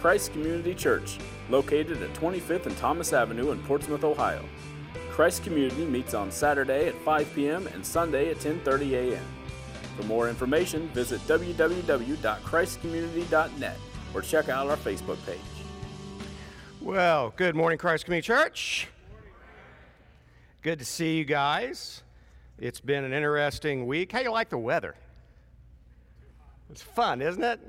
Christ Community Church, located at 25th and Thomas Avenue in Portsmouth, Ohio. Christ Community meets on Saturday at 5 p.m. and Sunday at 10:30 a.m. For more information, visit www.christcommunity.net or check out our Facebook page. Well, good morning, Christ Community Church. Good to see you guys. It's been an interesting week. How do you like the weather? It's fun, isn't it?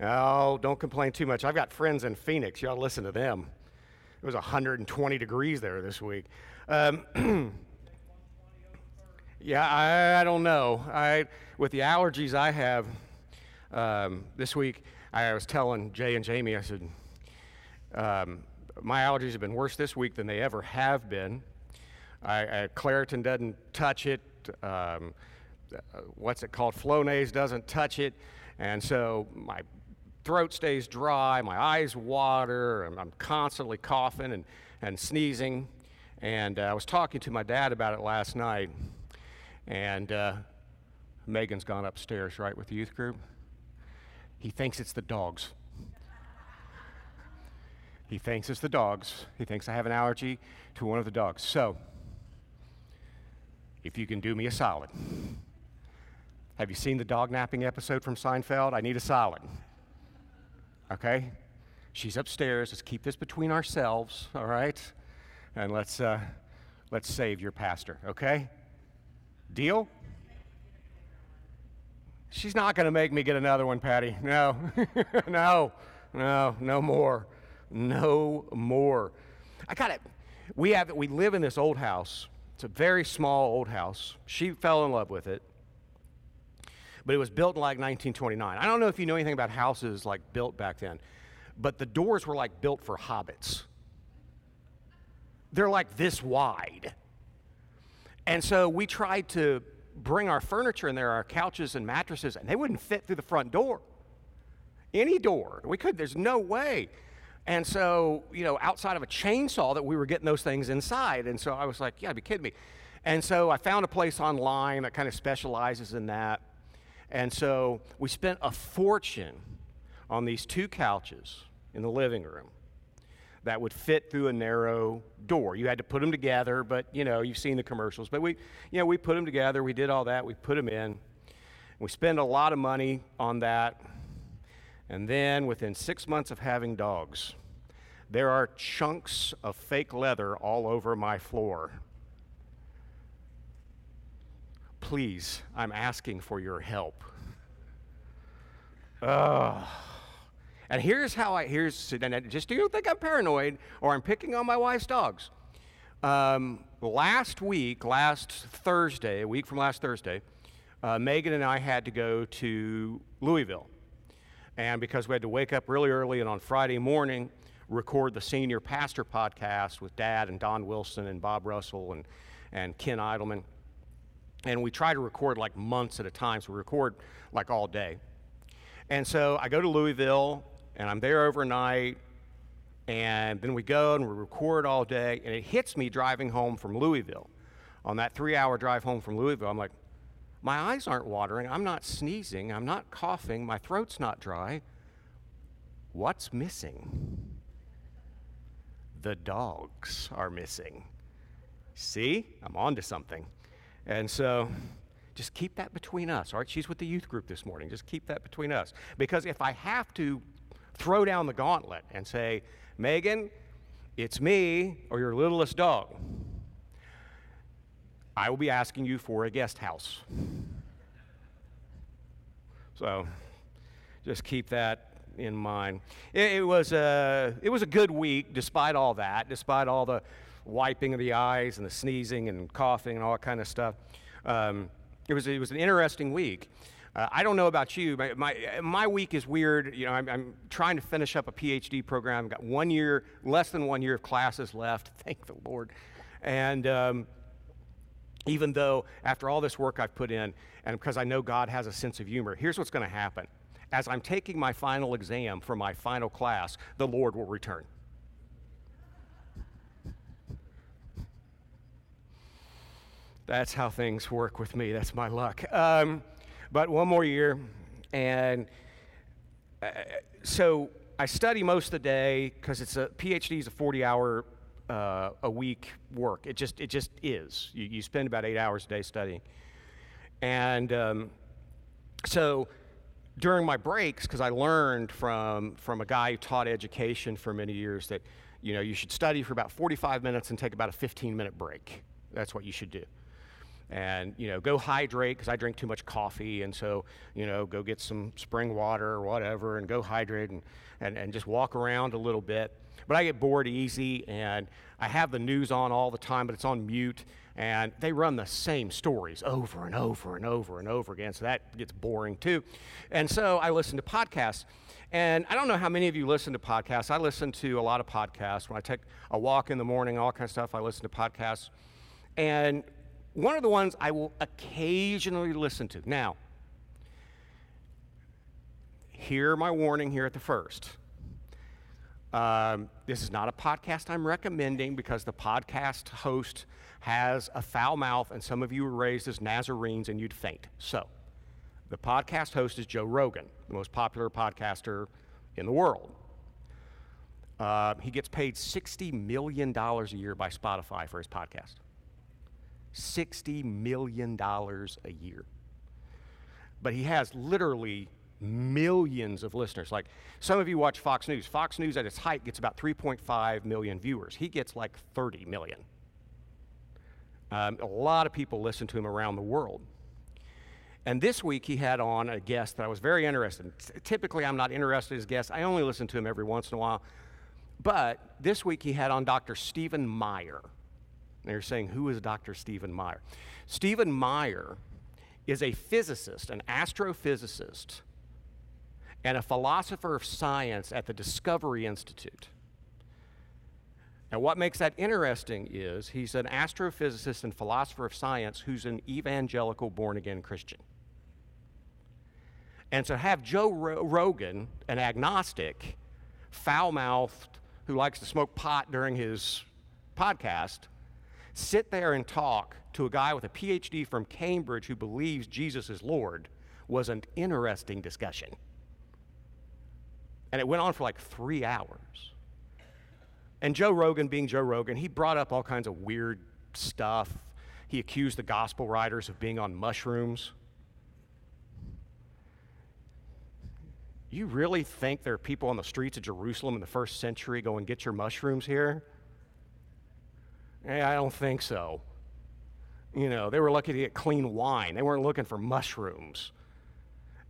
Oh, don't complain too much. I've got friends in Phoenix. You ought to listen to them. It was 120 degrees there this week. Yeah, I don't know. With the allergies I have this week, I was telling Jay and Jamie, I said, my allergies have been worse this week than they ever have been. Claritin doesn't touch it. Flonase doesn't touch it. And so my throat stays dry, my eyes water, and I'm constantly coughing and sneezing. And I was talking to my dad about it last night. And Megan's gone upstairs, right, with the youth group. He thinks it's the dogs. He thinks it's the dogs. He thinks I have an allergy to one of the dogs. So, if you can do me a solid. Have you seen the dog napping episode from Seinfeld? I need a solid. Okay? She's upstairs. Let's keep this between ourselves, all right? And let's save your pastor, okay? Deal? She's not going to make me get another one, Patty. No. No more. No more. I got it. We live in this old house. It's a very small old house. She fell in love with it, but it was built in like 1929. I don't know if you know anything about houses like built back then, but the doors were like built for hobbits. They're like this wide. And so we tried to bring our furniture in there, our couches and mattresses, and they wouldn't fit through the front door. Any door. There's no way. And so, outside of a chainsaw that we were getting those things inside. And so I was like, you gotta be kidding me. And so I found a place online that kind of specializes in that. And so we spent a fortune on these two couches in the living room that would fit through a narrow door. You had to put them together, but you've seen the commercials. But we put them together, we did all that, we put them in. We spent a lot of money on that. And then within 6 months of having dogs, there are chunks of fake leather all over my floor. Please, I'm asking for your help. And here's how just don't think I'm paranoid or I'm picking on my wife's dogs. A week from last Thursday, Megan and I had to go to Louisville. And because we had to wake up really early and on Friday morning, record the Senior Pastor Podcast with Dad and Don Wilson and Bob Russell and Ken Idleman. And we try to record like months at a time, so we record like all day. And so I go to Louisville, and I'm there overnight, and then we go and we record all day, and it hits me driving home from Louisville. On that 3-hour drive home from Louisville, I'm like, my eyes aren't watering, I'm not sneezing, I'm not coughing, my throat's not dry. What's missing? The dogs are missing. See? I'm onto something. And so just keep that between us, all right? She's with the youth group this morning. Just keep that between us. Because if I have to throw down the gauntlet and say, Megan, it's me or your littlest dog, I will be asking you for a guest house. So just keep that in mind. It was a good week despite all that, despite all the wiping of the eyes and the sneezing and coughing and all that kind of stuff. It was an interesting week. I don't know about you, but my week is weird. I'm trying to finish up a PhD program. I've got less than 1 year of classes left. Thank the Lord. And even though after all this work I've put in, and because I know God has a sense of humor, here's what's going to happen. As I'm taking my final exam for my final class, the Lord will return. That's how things work with me. That's my luck. But one more year, and So I study most of the day because it's a PhD is a 40-hour a week work. It just is. You spend about 8 hours a day studying, and so during my breaks, because I learned from a guy who taught education for many years that, you know, you should study for about 45 minutes and take about a 15-minute break. That's what you should do. And, you know, go hydrate, because I drink too much coffee, and so, you know, go get some spring water or whatever and go hydrate and just walk around a little bit. But I get bored easy, and I have the news on all the time, but it's on mute, and they run the same stories over and over and over and over again, so that gets boring too. And so I listen to podcasts, and I don't know how many of you listen to podcasts. I listen to a lot of podcasts. When I take a walk in the morning, all kind of stuff, I listen to podcasts. And one of the ones I will occasionally listen to. Now, hear my warning here at the first. This is not a podcast I'm recommending because the podcast host has a foul mouth, and some of you were raised as Nazarenes and you'd faint. So, the podcast host is Joe Rogan, the most popular podcaster in the world. He gets paid $60 million a year by Spotify for his podcast. $60 million a year. But he has literally millions of listeners. Like, some of you watch Fox News. Fox News at its height gets about 3.5 million viewers. He gets like 30 million. A lot of people listen to him around the world. And this week he had on a guest that I was very interested in. Typically I'm not interested in his guests. I only listen to him every once in a while. But this week he had on Dr. Stephen Meyer. And you're saying, who is Dr. Stephen Meyer? Stephen Meyer is a physicist, an astrophysicist, and a philosopher of science at the Discovery Institute. Now, what makes that interesting is he's an astrophysicist and philosopher of science who's an evangelical born-again Christian. And so have Joe Rogan, an agnostic, foul-mouthed, who likes to smoke pot during his podcast, sit there and talk to a guy with a PhD from Cambridge who believes Jesus is Lord was an interesting discussion. And it went on for like 3 hours. And Joe Rogan, being Joe Rogan, he brought up all kinds of weird stuff. He accused the gospel writers of being on mushrooms. You really think there are people on the streets of Jerusalem in the first century going, get your mushrooms here? I don't think so. You know, they were lucky to get clean wine. They weren't looking for mushrooms.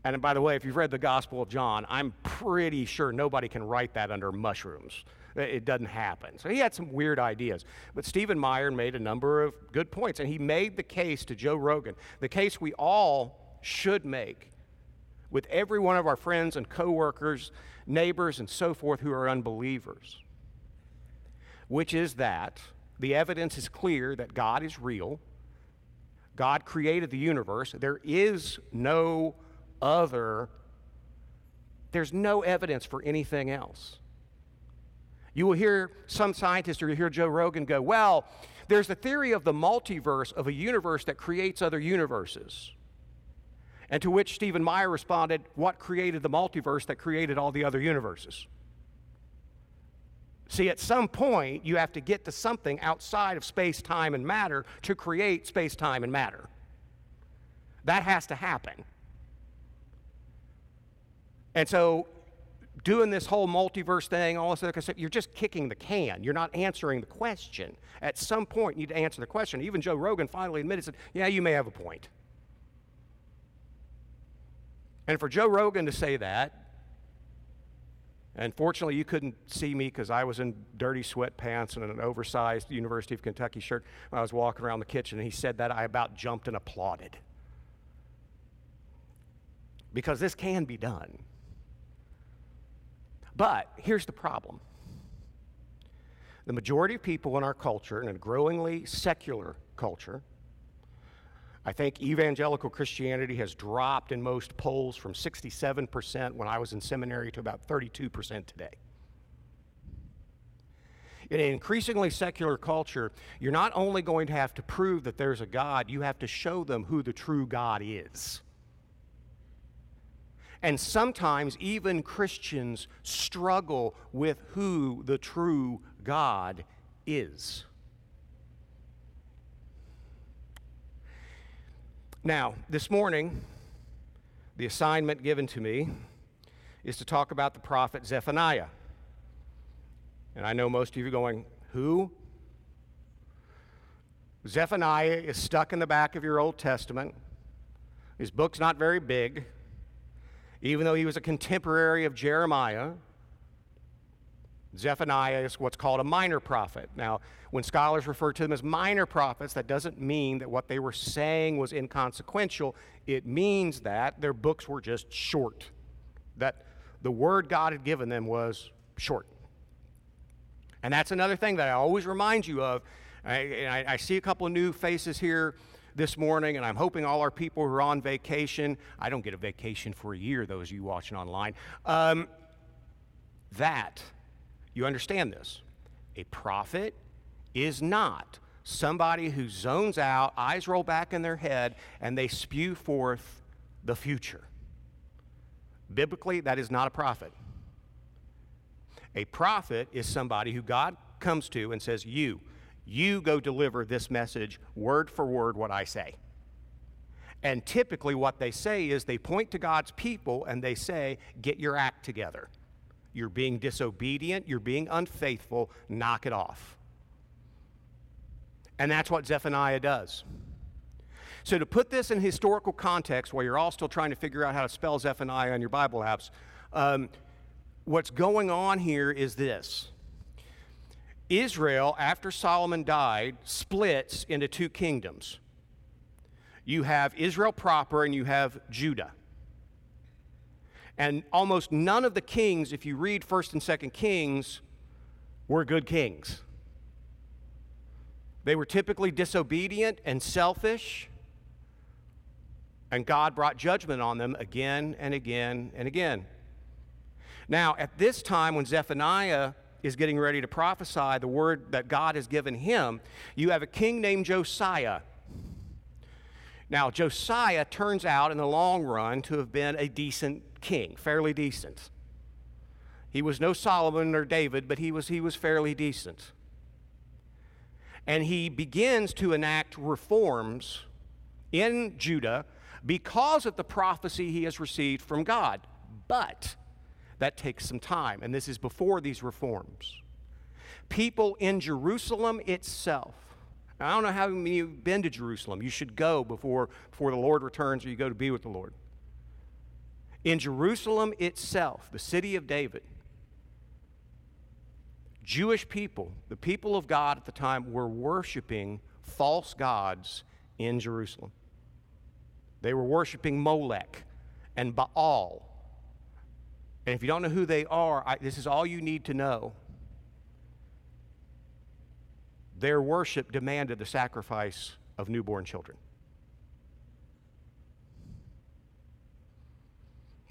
And by the way, if you've read the Gospel of John, I'm pretty sure nobody can write that under mushrooms. It doesn't happen. So he had some weird ideas. But Stephen Meyer made a number of good points, and he made the case to Joe Rogan, the case we all should make with every one of our friends and coworkers, neighbors, and so forth who are unbelievers, which is that the evidence is clear that God is real. God created the universe. There's no evidence for anything else. You will hear some scientists, or you'll hear Joe Rogan go, well, there's the theory of the multiverse, of a universe that creates other universes. And to which Stephen Meyer responded, what created the multiverse that created all the other universes? See, at some point, you have to get to something outside of space, time, and matter to create space, time, and matter. That has to happen. And so, doing this whole multiverse thing, all this other stuff, you're just kicking the can. You're not answering the question. At some point, you need to answer the question. Even Joe Rogan finally admitted, said, yeah, you may have a point. And for Joe Rogan to say that, and fortunately, you couldn't see me because I was in dirty sweatpants and an oversized University of Kentucky shirt when I was walking around the kitchen, and he said that, I about jumped and applauded. Because this can be done. But here's the problem. The majority of people in our culture, in a growingly secular culture, I think evangelical Christianity has dropped in most polls from 67% when I was in seminary to about 32% today. In an increasingly secular culture, you're not only going to have to prove that there's a God, you have to show them who the true God is. And sometimes even Christians struggle with who the true God is. Now, this morning, the assignment given to me is to talk about the prophet Zephaniah. And I know most of you are going, who? Zephaniah is stuck in the back of your Old Testament. His book's not very big, even though he was a contemporary of Jeremiah. Zephaniah is what's called a minor prophet. Now, when scholars refer to them as minor prophets, that doesn't mean that what they were saying was inconsequential. It means that their books were just short, that the word God had given them was short. And that's another thing that I always remind you of. I see a couple of new faces here this morning, and I'm hoping all our people who are on vacation. I don't get a vacation for a year, those of you watching online. You understand this. A prophet is not somebody who zones out, eyes roll back in their head, and they spew forth the future. Biblically, that is not a prophet. A prophet is somebody who God comes to and says, you go deliver this message word for word what I say. And typically what they say is they point to God's people and they say, get your act together. You're being disobedient. You're being unfaithful. Knock it off. And that's what Zephaniah does. So to put this in historical context, while you're all still trying to figure out how to spell Zephaniah on your Bible apps, what's going on here is this. Israel, after Solomon died, splits into two kingdoms. You have Israel proper and you have Judah. And almost none of the kings, if you read 1st and 2nd Kings, were good kings. They were typically disobedient and selfish, and God brought judgment on them again and again and again. Now, at this time when Zephaniah is getting ready to prophesy the word that God has given him, you have a king named Josiah. Now, Josiah turns out in the long run to have been a decent king, fairly decent. He was no Solomon or David, but he was fairly decent. And he begins to enact reforms in Judah because of the prophecy he has received from God. But that takes some time, and this is before these reforms. People in Jerusalem itself, I don't know how many of you have been to Jerusalem. You should go before the Lord returns, or you go to be with the Lord. In Jerusalem itself, the city of David, Jewish people, the people of God at the time, were worshiping false gods in Jerusalem. They were worshiping Molech and Baal. And if you don't know who they are, this is all you need to know. Their worship demanded the sacrifice of newborn children.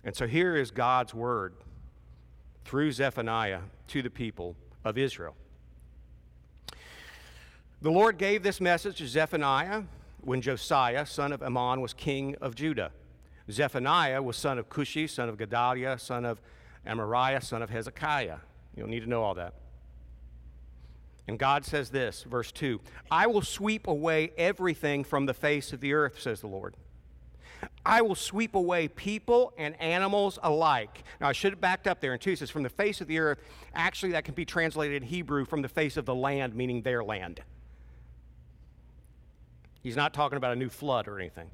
And so here is God's word through Zephaniah to the people of Israel. The Lord gave this message to Zephaniah when Josiah, son of Ammon, was king of Judah. Zephaniah was son of Cushi, son of Gedaliah, son of Amariah, son of Hezekiah. You'll need to know all that. And God says this, verse 2, I will sweep away everything from the face of the earth, says the Lord. I will sweep away people and animals alike. Now, I should have backed up there. And 2 says, from the face of the earth. Actually, that can be translated in Hebrew, from the face of the land, meaning their land. He's not talking about a new flood or anything.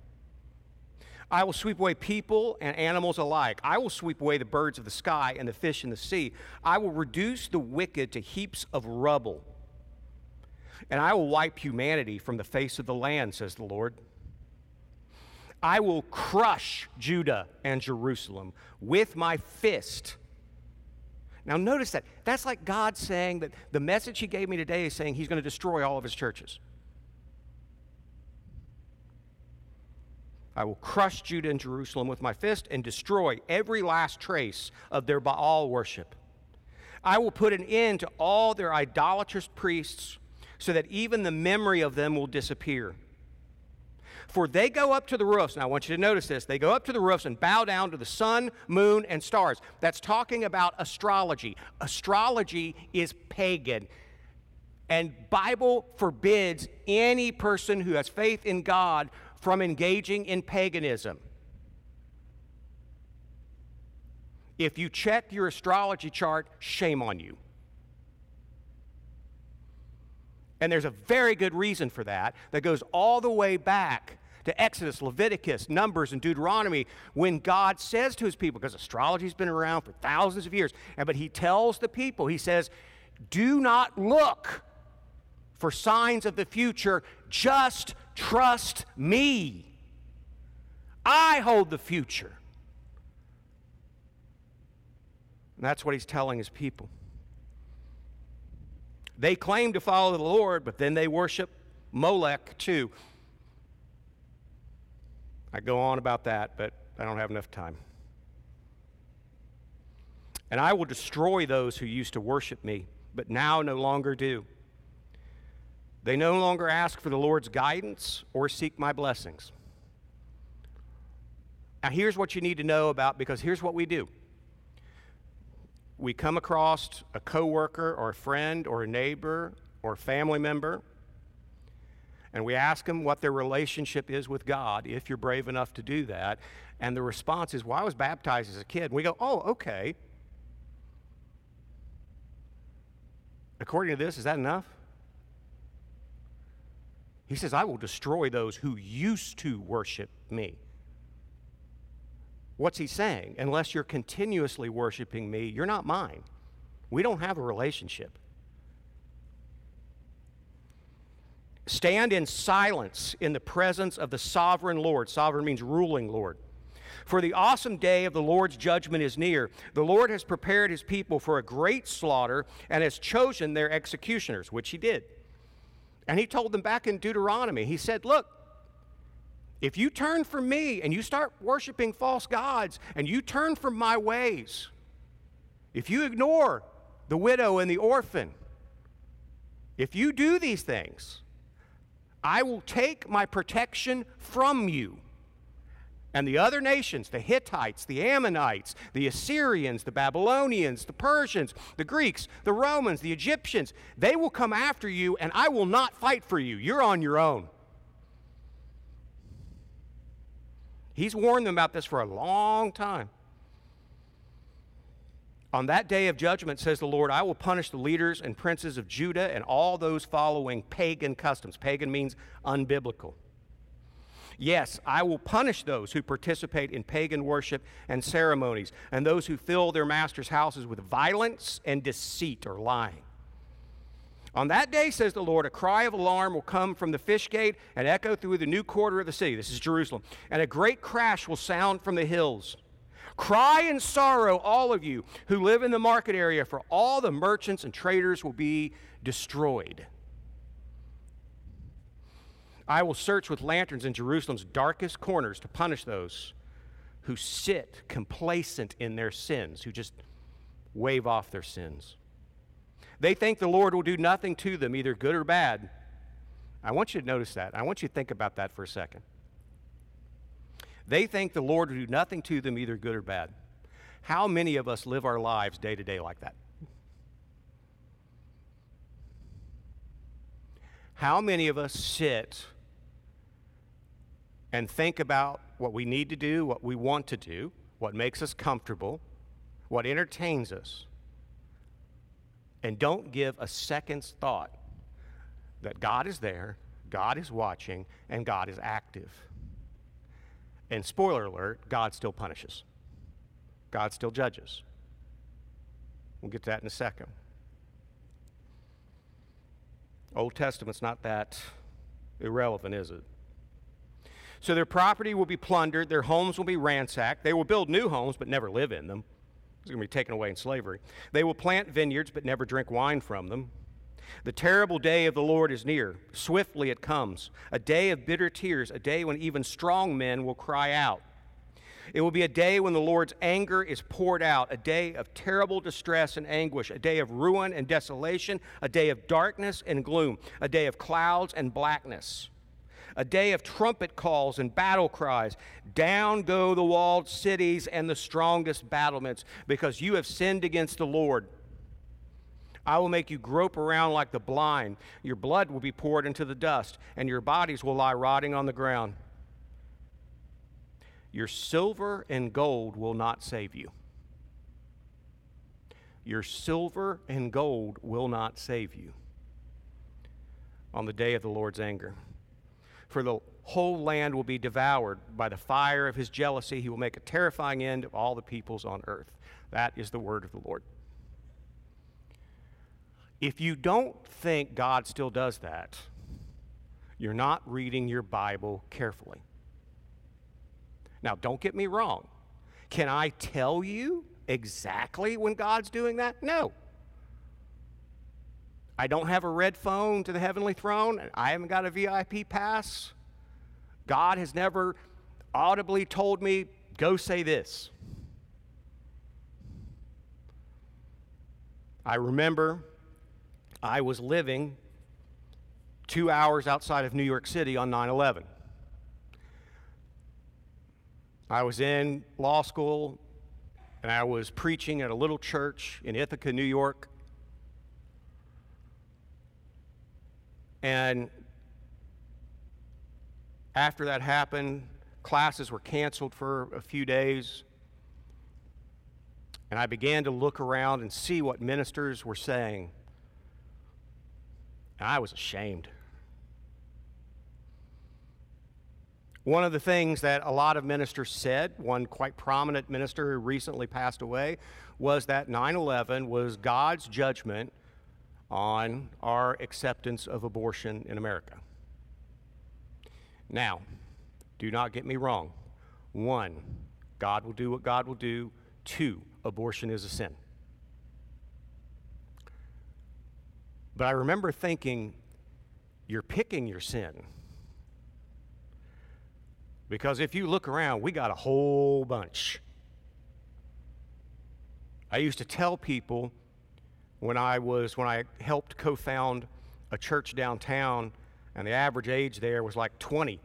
I will sweep away people and animals alike. I will sweep away the birds of the sky and the fish in the sea. I will reduce the wicked to heaps of rubble. And I will wipe humanity from the face of the land, says the Lord. I will crush Judah and Jerusalem with my fist. Now notice that. That's like God saying that the message he gave me today is saying he's going to destroy all of his churches. I will crush Judah and Jerusalem with my fist and destroy every last trace of their Baal worship. I will put an end to all their idolatrous priests so that even the memory of them will disappear. For they go up to the roofs, and I want you to notice this, they go up to the roofs and bow down to the sun, moon, and stars. That's talking about astrology. Astrology is pagan. And Bible forbids any person who has faith in God from engaging in paganism. If you check your astrology chart, shame on you. And there's a very good reason for that that goes all the way back to Exodus, Leviticus, Numbers, and Deuteronomy, when God says to his people, because astrology's been around for thousands of years, but he tells the people, he says, do not look for signs of the future, just trust me. I hold the future. And that's what he's telling his people. They claim to follow the Lord, but then they worship Molech too. I go on about that, but I don't have enough time. And I will destroy those who used to worship me, but now no longer do. They no longer ask for the Lord's guidance or seek my blessings. Now here's what you need to know about, because here's what we do. We come across a coworker or a friend or a neighbor or a family member, and we ask them what their relationship is with God, if you're brave enough to do that. And the response is, well, I was baptized as a kid. And we go, oh, okay. According to this, is that enough? He says, I will destroy those who used to worship me. What's he saying? Unless you're continuously worshiping me, you're not mine. We don't have a relationship. Stand in silence in the presence of the sovereign Lord. Sovereign means ruling Lord. For the awesome day of the Lord's judgment is near. The Lord has prepared his people for a great slaughter and has chosen their executioners, which he did. And he told them back in Deuteronomy, he said, look, if you turn from me and you start worshiping false gods and you turn from my ways, if you ignore the widow and the orphan, if you do these things, I will take my protection from you. And the other nations, the Hittites, the Ammonites, the Assyrians, the Babylonians, the Persians, the Greeks, the Romans, the Egyptians, they will come after you and I will not fight for you. You're on your own. He's warned them about this for a long time. On that day of judgment, says the Lord, I will punish the leaders and princes of Judah and all those following pagan customs. Pagan means unbiblical. Yes, I will punish those who participate in pagan worship and ceremonies and those who fill their master's houses with violence and deceit or lying. On that day, says the Lord, a cry of alarm will come from the fish gate and echo through the new quarter of the city. This is Jerusalem. And a great crash will sound from the hills. Cry in sorrow, all of you who live in the market area, for all the merchants and traders will be destroyed. I will search with lanterns in Jerusalem's darkest corners to punish those who sit complacent in their sins, who just wave off their sins. They think the Lord will do nothing to them, either good or bad. I want you to notice that. I want you to think about that for a second. They think the Lord will do nothing to them, either good or bad. How many of us live our lives day to day like that? How many of us sit and think about what we need to do, what we want to do, what makes us comfortable, what entertains us, and don't give a second's thought that God is there, God is watching, and God is active. And spoiler alert, God still punishes. God still judges. We'll get to that in a second. Old Testament's not that irrelevant, is it? So their property will be plundered, their homes will be ransacked, they will build new homes but never live in them. It's going to be taken away in slavery. They will plant vineyards but never drink wine from them. The terrible day of the Lord is near. Swiftly it comes. A day of bitter tears, a day when even strong men will cry out. It will be a day when the Lord's anger is poured out, a day of terrible distress and anguish, a day of ruin and desolation, a day of darkness and gloom, a day of clouds and blackness, a day of trumpet calls and battle cries. Down go the walled cities and the strongest battlements, because you have sinned against the Lord. I will make you grope around like the blind. Your blood will be poured into the dust, and your bodies will lie rotting on the ground. Your silver and gold will not save you. Your silver and gold will not save you on the day of the Lord's anger. For the whole land will be devoured by the fire of his jealousy. He will make a terrifying end of all the peoples on earth. That is the word of the Lord. If you don't think God still does that, you're not reading your Bible carefully. Now, don't get me wrong. Can I tell you exactly when God's doing that? No. I don't have a red phone to the heavenly throne. I haven't got a VIP pass. God has never audibly told me, go say this. I remember I was living 2 hours outside of New York City on 9/11. I was in law school, and I was preaching at a little church in Ithaca, New York. And after that happened, classes were canceled for a few days. And I began to look around and see what ministers were saying. And I was ashamed. One of the things that a lot of ministers said, one quite prominent minister who recently passed away, was that 9/11 was God's judgment on our acceptance of abortion in America. Now, do not get me wrong. 1, God will do what God will do. 2, abortion is a sin. But I remember thinking, you're picking your sin. Because if you look around, we got a whole bunch. I used to tell people, when I helped co-found a church downtown, and the average age there was like 20,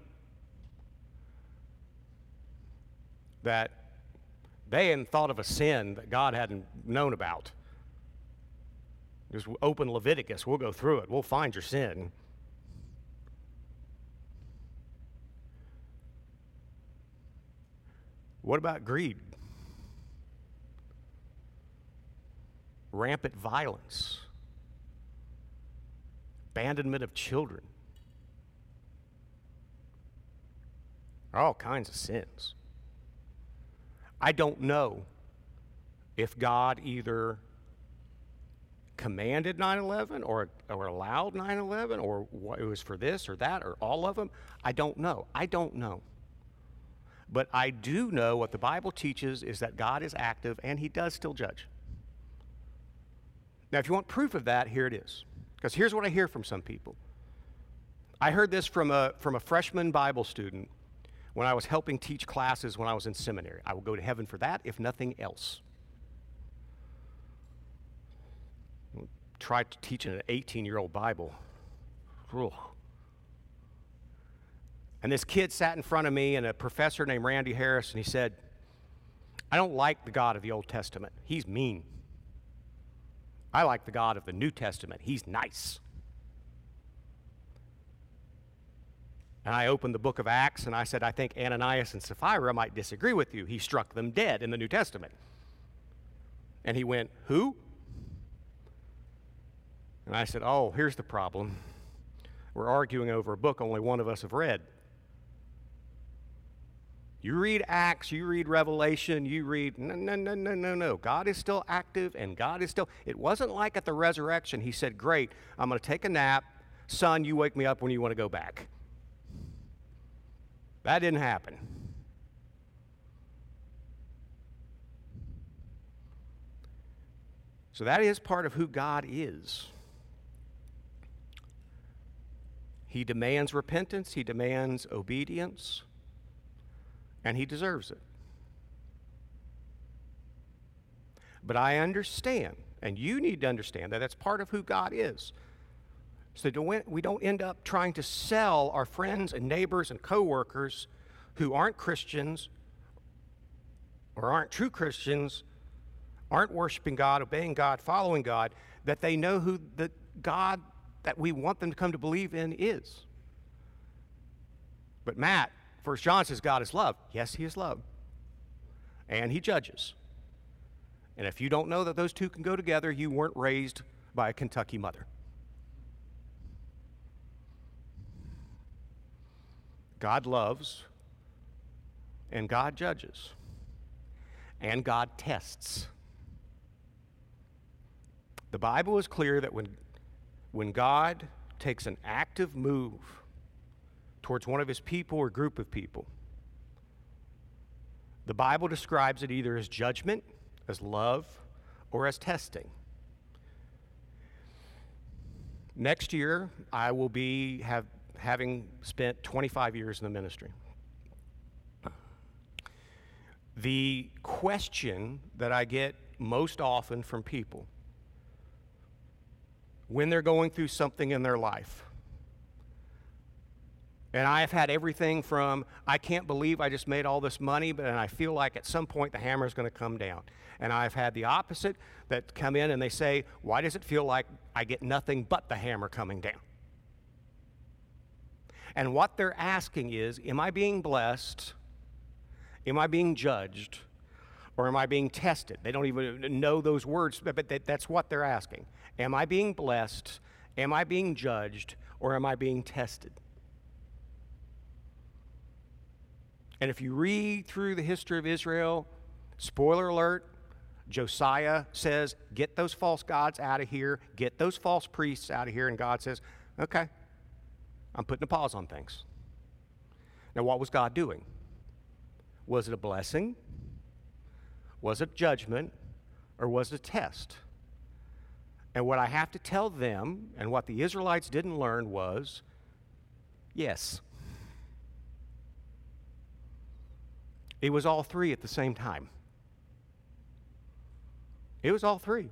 that they hadn't thought of a sin that God hadn't known about. Just open Leviticus, we'll go through it, we'll find your sin. What about greed? Rampant violence, abandonment of children, all kinds of sins. I don't know if God either commanded 9/11 or allowed 9/11 or it was for this or that or all of them. I don't know. But I do know what the Bible teaches is that God is active and he does still judge. Now, if you want proof of that, here it is. Because here's what I hear from some people. I heard this from a freshman Bible student when I was helping teach classes when I was in seminary. I will go to heaven for that, if nothing else. Try to teach an 18-year-old Bible. Ugh. And this kid sat in front of me, and a professor named Randy Harris, and he said, I don't like the God of the Old Testament. He's mean. I like the God of the New Testament. He's nice. And I opened the book of Acts, and I said, I think Ananias and Sapphira might disagree with you. He struck them dead in the New Testament. And he went, who? And I said, oh, here's the problem. We're arguing over a book only one of us have read. You read Acts, you read Revelation, you read, no. God is still active, and God is still, it wasn't like at the resurrection, he said, great, I'm going to take a nap. Son, you wake me up when you want to go back. That didn't happen. So that is part of who God is. He demands repentance, he demands obedience, and he deserves it. But I understand, and you need to understand that that's part of who God is. so that we don't end up trying to sell our friends and neighbors and coworkers who aren't Christians or aren't true Christians, aren't worshiping God, obeying God, following God, that they know who the God that we want them to come to believe in is. But Matt, 1 John says God is love. Yes, he is love. And he judges. And if you don't know that those two can go together, you weren't raised by a Kentucky mother. God loves, and God judges, and God tests. The Bible is clear that when God takes an active move towards one of his people or group of people, the Bible describes it either as judgment, as love, or as testing. Next year, I will be having spent 25 years in the ministry. The question that I get most often from people when they're going through something in their life, and I have had everything from, I can't believe I just made all this money, but and I feel like at some point the hammer is going to come down. And I've had the opposite that come in and they say, why does it feel like I get nothing but the hammer coming down? And what they're asking is, am I being blessed? Am I being judged? Or am I being tested? They don't even know those words, but that's what they're asking. Am I being blessed? Am I being judged? Or am I being tested? And if you read through the history of Israel, spoiler alert, Josiah says, get those false gods out of here, get those false priests out of here, and God says, okay, I'm putting a pause on things. Now, what was God doing? Was it a blessing? Was it judgment? Or was it a test? And what I have to tell them, and what the Israelites didn't learn was, yes. It was all three at the same time. It was all three.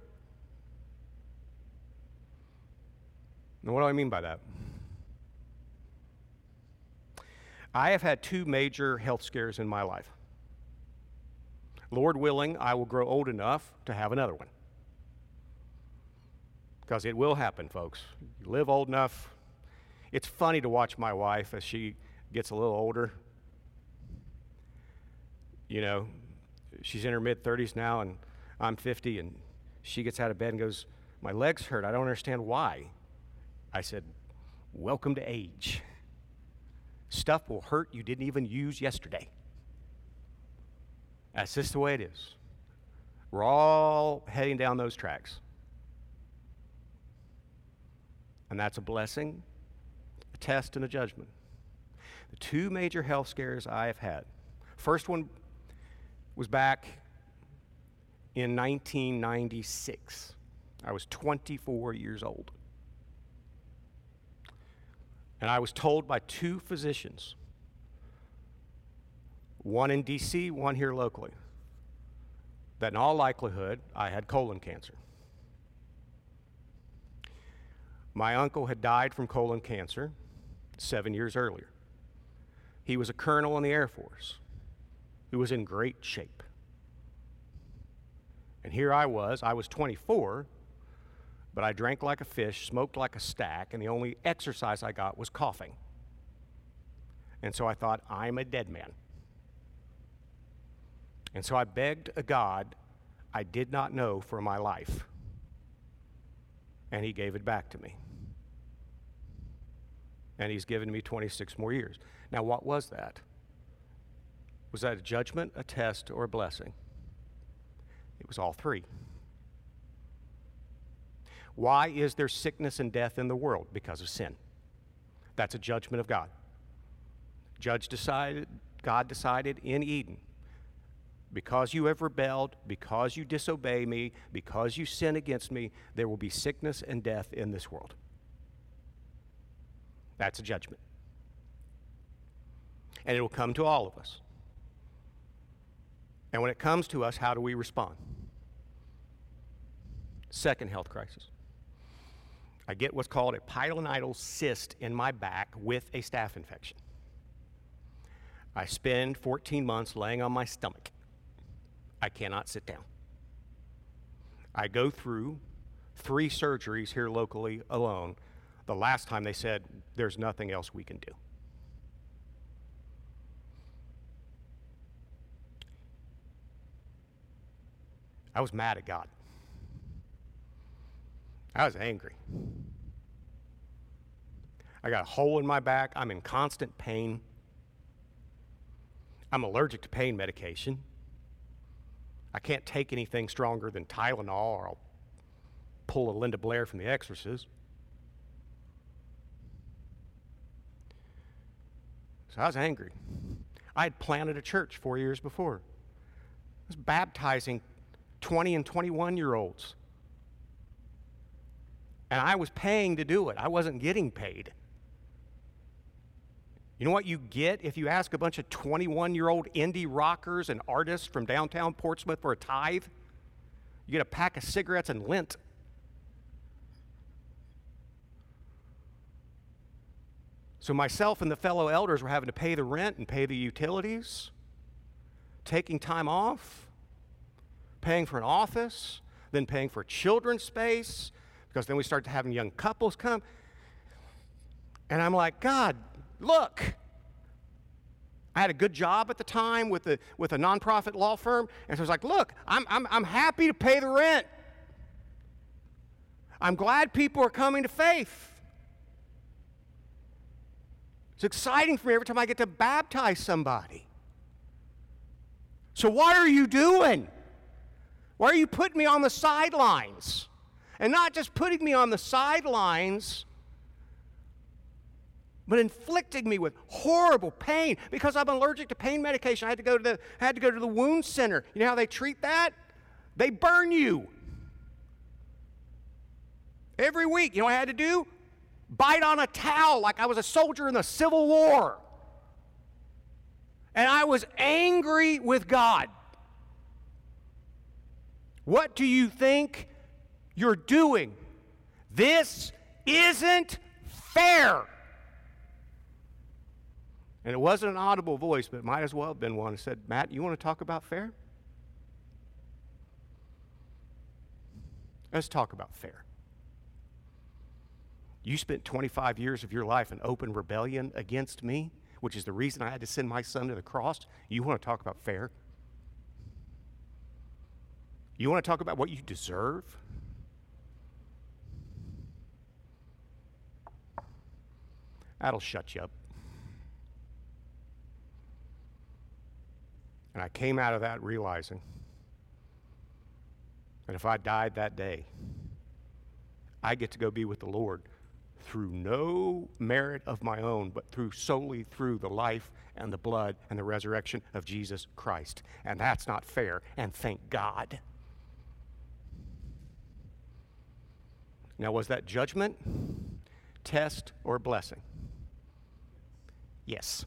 Now, what do I mean by that? I have had two major health scares in my life. Lord willing, I will grow old enough to have another one. Because it will happen, folks. You live old enough. It's funny to watch my wife as she gets a little older. You know, she's in her mid-30s now, and I'm 50, and she gets out of bed and goes, my legs hurt. I don't understand why. I said, welcome to age. Stuff will hurt you didn't even use yesterday. That's just the way it is. We're all heading down those tracks. And that's a blessing, a test, and a judgment. The two major health scares I have had. First one was back in 1996. I was 24 years old. And I was told by two physicians, one in D.C., one here locally, that in all likelihood, I had colon cancer. My uncle had died from colon cancer 7 years earlier. He was a colonel in the Air Force. He was in great shape. And here I was 24, but I drank like a fish, smoked like a stack, and the only exercise I got was coughing. And so I thought, I'm a dead man. And so I begged a God I did not know for my life, and he gave it back to me. And he's given me 26 more years. Now, what was that? Was that a judgment, a test, or a blessing? It was all three. Why is there sickness and death in the world? Because of sin. That's a judgment of God. God decided in Eden, because you have rebelled, because you disobey me, because you sin against me, there will be sickness and death in this world. That's a judgment. And it will come to all of us. And when it comes to us, how do we respond? Second health crisis. I get what's called a pilonidal cyst in my back with a staph infection. I spend 14 months laying on my stomach. I cannot sit down. I go through 3 surgeries here locally alone. The last time they said, there's nothing else we can do. I was mad at God. I was angry. I got a hole in my back. I'm in constant pain. I'm allergic to pain medication. I can't take anything stronger than Tylenol, or I'll pull a Linda Blair from The Exorcist. So I was angry. I had planted a church 4 years before. I was baptizing 20 and 21-year-olds. And I was paying to do it. I wasn't getting paid. You know what you get if you ask a bunch of 21-year-old indie rockers and artists from downtown Portsmouth for a tithe? You get a pack of cigarettes and lint. So myself and the fellow elders were having to pay the rent and pay the utilities, taking time off, paying for an office, then paying for children's space, because then we started having young couples come. And I'm like, God, look, I had a good job at the time with a nonprofit law firm, and so I was like, look, I'm happy to pay the rent. I'm glad people are coming to faith. It's exciting for me every time I get to baptize somebody. So what are you doing? Why are you putting me on the sidelines? And not just putting me on the sidelines, but inflicting me with horrible pain because I'm allergic to pain medication. I had to go to the wound center. You know how they treat that? They burn you. Every week, you know what I had to do? Bite on a towel like I was a soldier in the Civil War. And I was angry with God. What do you think you're doing? This isn't fair. And it wasn't an audible voice, but it might as well have been one. It said, Matt, you want to talk about fair? Let's talk about fair. You spent 25 years of your life in open rebellion against me, which is the reason I had to send my son to the cross. You want to talk about fair? You want to talk about what you deserve? That'll shut you up. And I came out of that realizing that if I died that day, I get to go be with the Lord through no merit of my own, but solely through the life and the blood and the resurrection of Jesus Christ. And that's not fair, and thank God. Now, was that judgment, test, or blessing? Yes.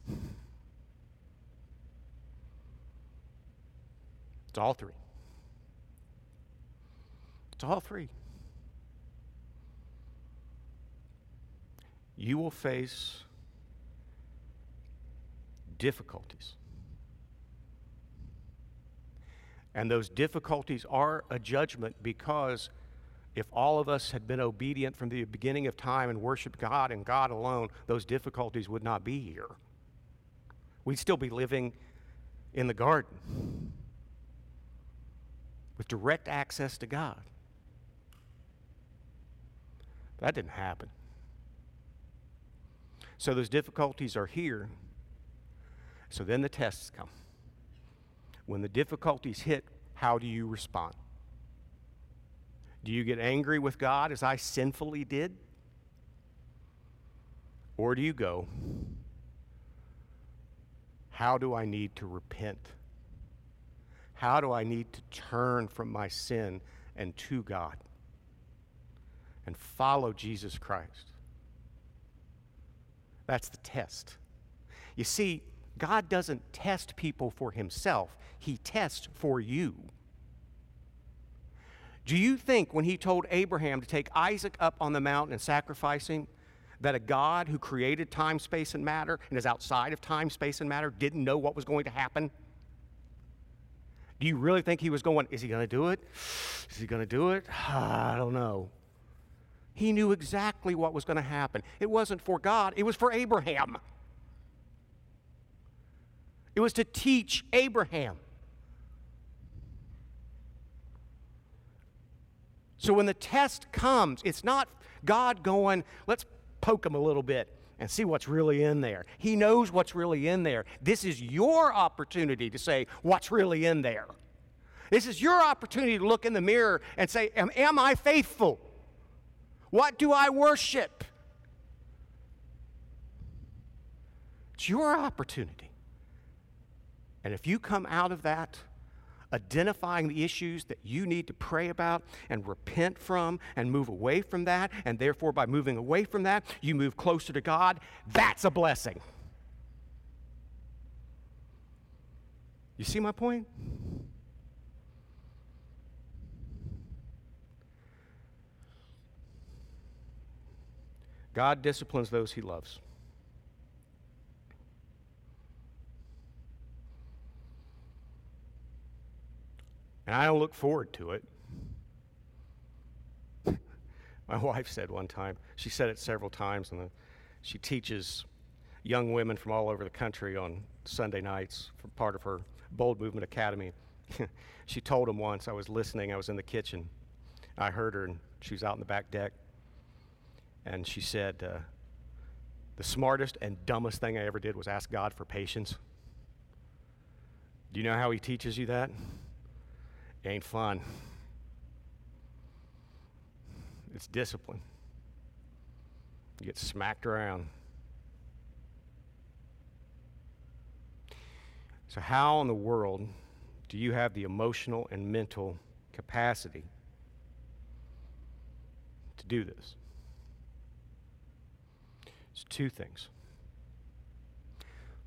It's all three. It's all three. You will face difficulties. And those difficulties are a judgment, because if all of us had been obedient from the beginning of time and worshiped God and God alone, those difficulties would not be here. We'd still be living in the garden, with direct access to God. That didn't happen. So those difficulties are here. So then the tests come. When the difficulties hit, how do you respond? Do you get angry with God as I sinfully did? Or do you go, how do I need to repent? How do I need to turn from my sin and to God and follow Jesus Christ? That's the test. You see, God doesn't test people for himself. He tests for you. Do you think when he told Abraham to take Isaac up on the mountain and sacrifice him, that a God who created time, space, and matter, and is outside of time, space, and matter, didn't know what was going to happen? Do you really think he was going, is he going to do it? Is he going to do it? I don't know. He knew exactly what was going to happen. It wasn't for God. It was for Abraham. It was to teach Abraham. So when the test comes, it's not God going, let's poke him a little bit and see what's really in there. He knows what's really in there. This is your opportunity to say what's really in there. This is your opportunity to look in the mirror and say, am I faithful? What do I worship? It's your opportunity. And if you come out of that identifying the issues that you need to pray about and repent from and move away from that, and therefore by moving away from that, you move closer to God, that's a blessing. You see my point? God disciplines those he loves. And I don't look forward to it. My wife said one time, she said it several times, and she teaches young women from all over the country on Sunday nights for part of her Bold Movement Academy. She told them once, I was listening, I was in the kitchen. I heard her, and she was out in the back deck. And she said, the smartest and dumbest thing I ever did was ask God for patience. Do you know how he teaches you that? It ain't fun. It's discipline. You get smacked around. So how in the world do you have the emotional and mental capacity to do this? It's two things.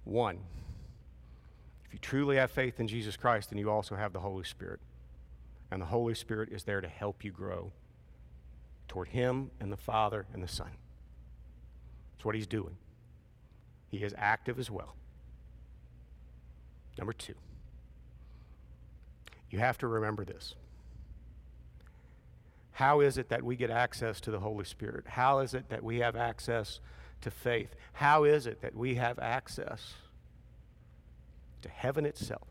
One, if you truly have faith in Jesus Christ, then you also have the Holy Spirit. And the Holy Spirit is there to help you grow toward Him and the Father and the Son. That's what He's doing. He is active as well. Number two, you have to remember this. How is it that we get access to the Holy Spirit? How is it that we have access to faith? How is it that we have access to heaven itself?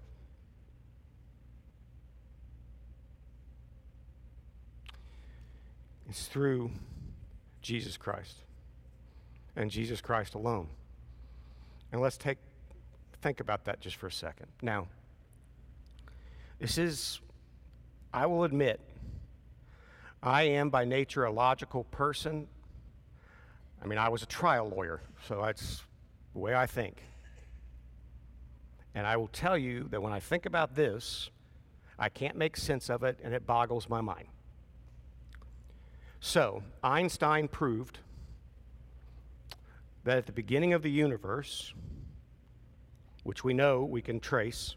It's through Jesus Christ and Jesus Christ alone. And let's think about that just for a second. Now, this is, I will admit, I am by nature a logical person. I mean, I was a trial lawyer, so that's the way I think. And I will tell you that when I think about this, I can't make sense of it, and it boggles my mind. So, Einstein proved that at the beginning of the universe, which we know we can trace,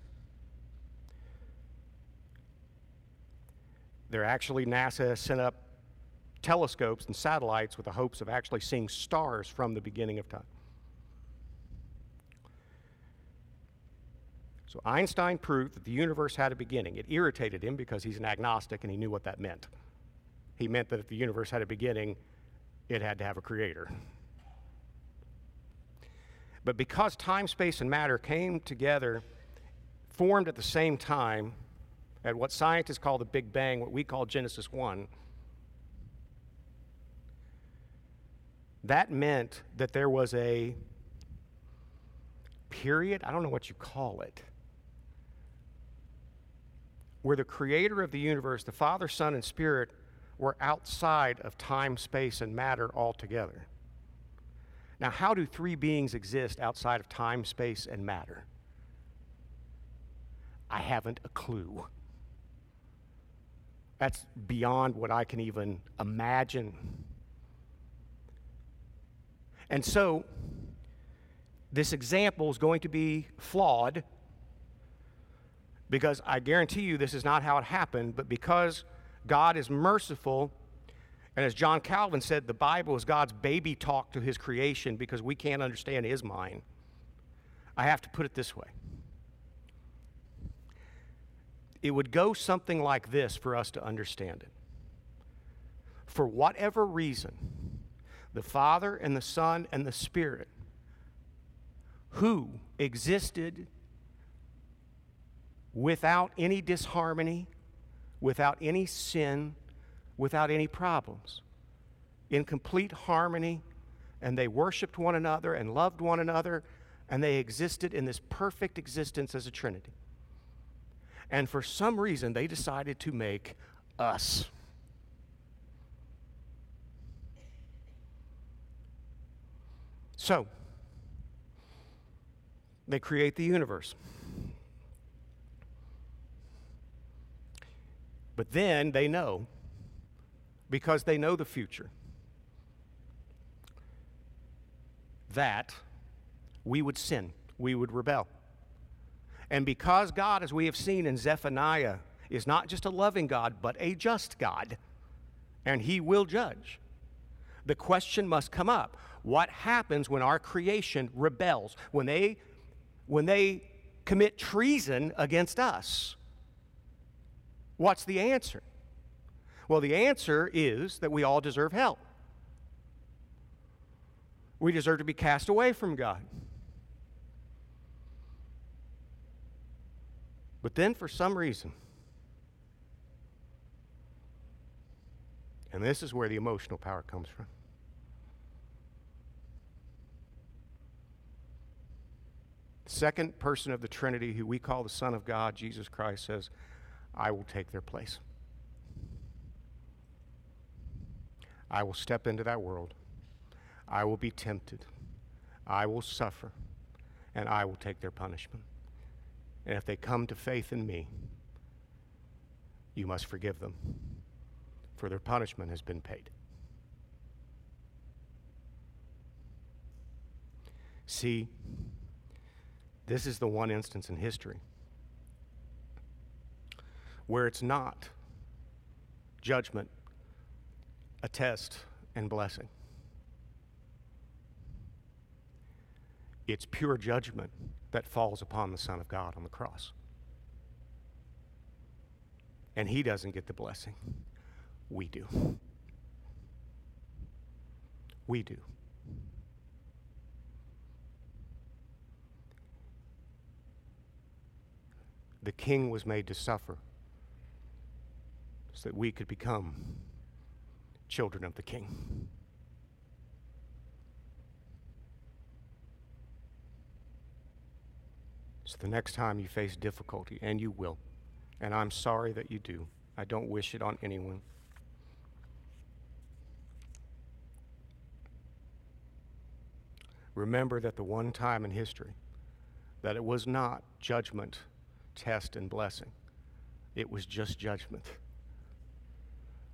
there actually NASA sent up telescopes and satellites with the hopes of actually seeing stars from the beginning of time. So Einstein proved that the universe had a beginning. It irritated him because he's an agnostic and he knew what that meant. He meant that if the universe had a beginning, it had to have a creator. But because time, space, and matter came together, formed at the same time, at what scientists call the Big Bang, what we call Genesis 1, that meant that there was a period, I don't know what you call it, where the creator of the universe, the Father, Son, and Spirit, were outside of time, space, and matter altogether. Now, how do three beings exist outside of time, space, and matter? I haven't a clue. That's beyond what I can even imagine. And so, this example is going to be flawed because I guarantee you this is not how it happened, but because God is merciful. And as John Calvin said, the Bible is God's baby talk to his creation because we can't understand his mind. I have to put it this way. It would go something like this for us to understand it. For whatever reason, the Father and the Son and the Spirit, who existed without any disharmony, without any sin, without any problems, in complete harmony, and they worshiped one another and loved one another, and they existed in this perfect existence as a Trinity. And for some reason, they decided to make us. So, they create the universe. But then they know, because they know the future, that we would sin, we would rebel. And because God, as we have seen in Zephaniah, is not just a loving God, but a just God, and he will judge, the question must come up. What happens when our creation rebels, when they commit treason against us? What's the answer? Well, the answer is that we all deserve hell. We deserve to be cast away from God. But then for some reason, and this is where the emotional power comes from, the second person of the Trinity, who we call the Son of God, Jesus Christ, says, I will take their place. I will step into that world. I will be tempted. I will suffer. And I will take their punishment. And if they come to faith in me, you must forgive them, for their punishment has been paid. See, this is the one instance in history where it's not judgment, a test, and blessing. It's pure judgment that falls upon the Son of God on the cross. And he doesn't get the blessing. We do. We do. The King was made to suffer so that we could become children of the King. So the next time you face difficulty, and you will, and I'm sorry that you do, I don't wish it on anyone. Remember that the one time in history that it was not judgment, test, and blessing, it was just judgment,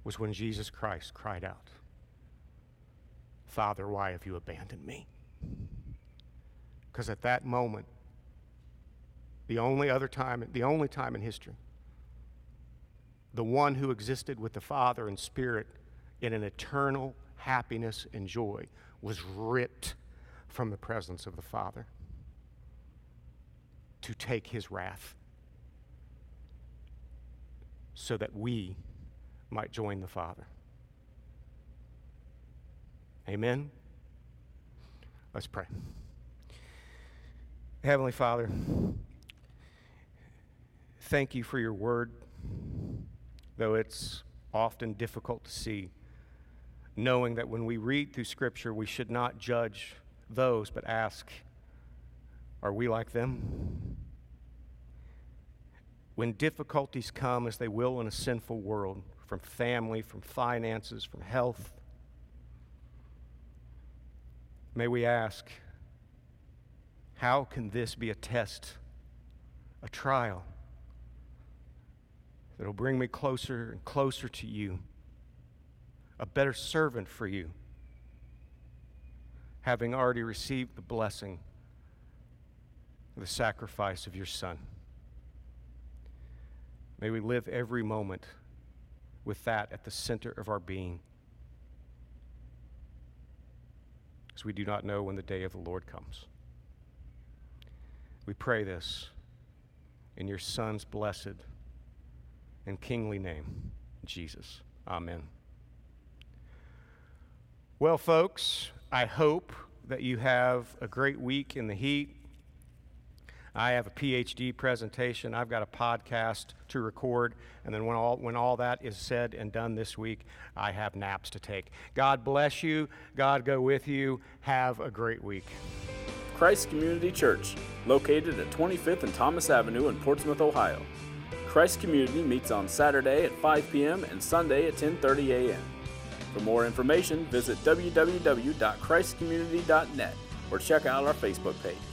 was when Jesus Christ cried out, Father, why have you abandoned me? Because at that moment, the only time in history, the one who existed with the Father and Spirit in an eternal happiness and joy was ripped from the presence of the Father to take his wrath so that we might join the Father. Amen? Let's pray. Heavenly Father, thank you for your word, though it's often difficult to see, knowing that when we read through Scripture, we should not judge those, but ask, are we like them? When difficulties come, as they will in a sinful world, from family, from finances, from health, may we ask, how can this be a test, a trial, that'll bring me closer and closer to you, a better servant for you, having already received the blessing of the sacrifice of your Son. May we live every moment with that at the center of our being, because we do not know when the day of the Lord comes. We pray this in your Son's blessed and kingly name, Jesus. Amen. Well, folks, I hope that you have a great week in the heat. I have a PhD presentation. I've got a podcast to record. And then when all that is said and done this week, I have naps to take. God bless you. God go with you. Have a great week. Christ Community Church, located at 25th and Thomas Avenue in Portsmouth, Ohio. Christ Community meets on Saturday at 5 p.m. and Sunday at 10:30 a.m. For more information, visit www.christcommunity.net or check out our Facebook page.